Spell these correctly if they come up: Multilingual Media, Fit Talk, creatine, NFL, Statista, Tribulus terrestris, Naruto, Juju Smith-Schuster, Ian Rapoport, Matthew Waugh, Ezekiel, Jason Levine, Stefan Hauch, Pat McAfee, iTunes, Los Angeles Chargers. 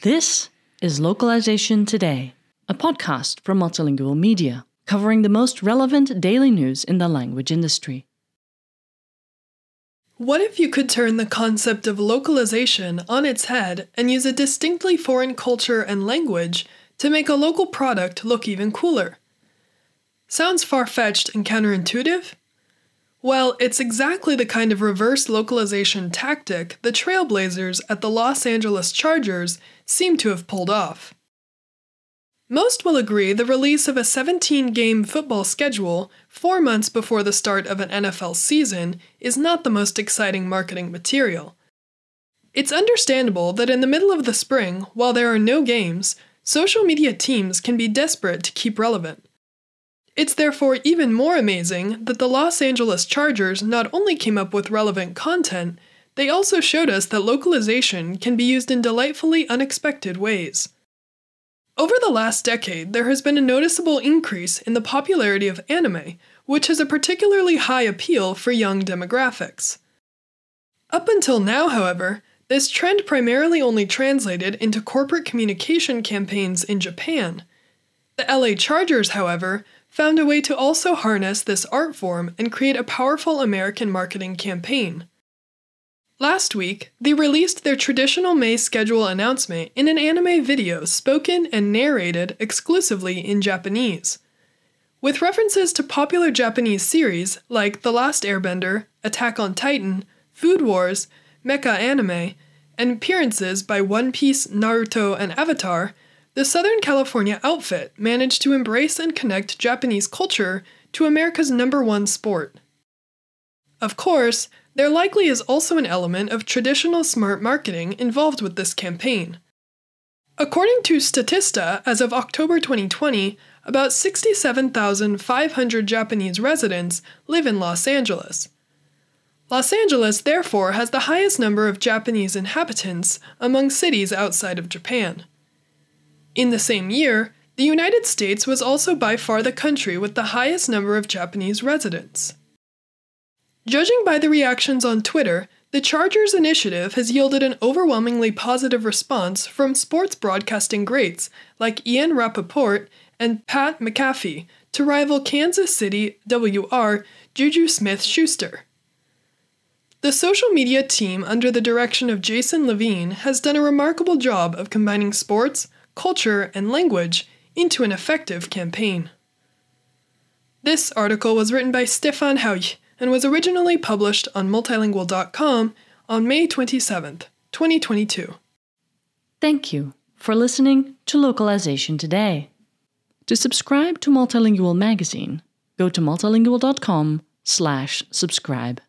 This is Localization Today, a podcast from Multilingual Media, covering the most relevant daily news in the language industry. What if you could turn the concept of localization on its head and use a distinctly foreign culture and language to make a local product look even cooler? Sounds far-fetched and counterintuitive? Well, it's exactly the kind of reverse localization tactic the trailblazers at the Los Angeles Chargers seem to have pulled off. Most will agree the release of a 17-game football schedule 4 months before the start of an NFL season is not the most exciting marketing material. It's understandable that in the middle of the spring, while there are no games, social media teams can be desperate to keep relevant. It's therefore even more amazing that the Los Angeles Chargers not only came up with relevant content, they also showed us that localization can be used in delightfully unexpected ways. Over the last decade, there has been a noticeable increase in the popularity of anime, which has a particularly high appeal for young demographics. Up until now, however, this trend primarily only translated into corporate communication campaigns in Japan. The LA Chargers, however, found a way to also harness this art form and create a powerful American marketing campaign. Last week, they released their traditional May schedule announcement in an anime video spoken and narrated exclusively in Japanese. With references to popular Japanese series like The Last Airbender, Attack on Titan, Food Wars, Mecha Anime, and appearances by One Piece, Naruto, and Avatar, the Southern California outfit managed to embrace and connect Japanese culture to America's #1 sport. Of course, there likely is also an element of traditional smart marketing involved with this campaign. According to Statista, as of October 2020, about 67,500 Japanese residents live in Los Angeles. Los Angeles, therefore, has the highest number of Japanese inhabitants among cities outside of Japan. In the same year, the United States was also by far the country with the highest number of Japanese residents. Judging by the reactions on Twitter, the Chargers initiative has yielded an overwhelmingly positive response from sports broadcasting greats like Ian Rapoport and Pat McAfee to rival Kansas City WR Juju Smith-Schuster. The social media team under the direction of Jason Levine has done a remarkable job of combining sports, culture, and language into an effective campaign. This article was written by Stefan Hauch and was originally published on multilingual.com on May 27, 2022. Thank you for listening to Localization Today. To subscribe to Multilingual magazine, go to multilingual.com/subscribe.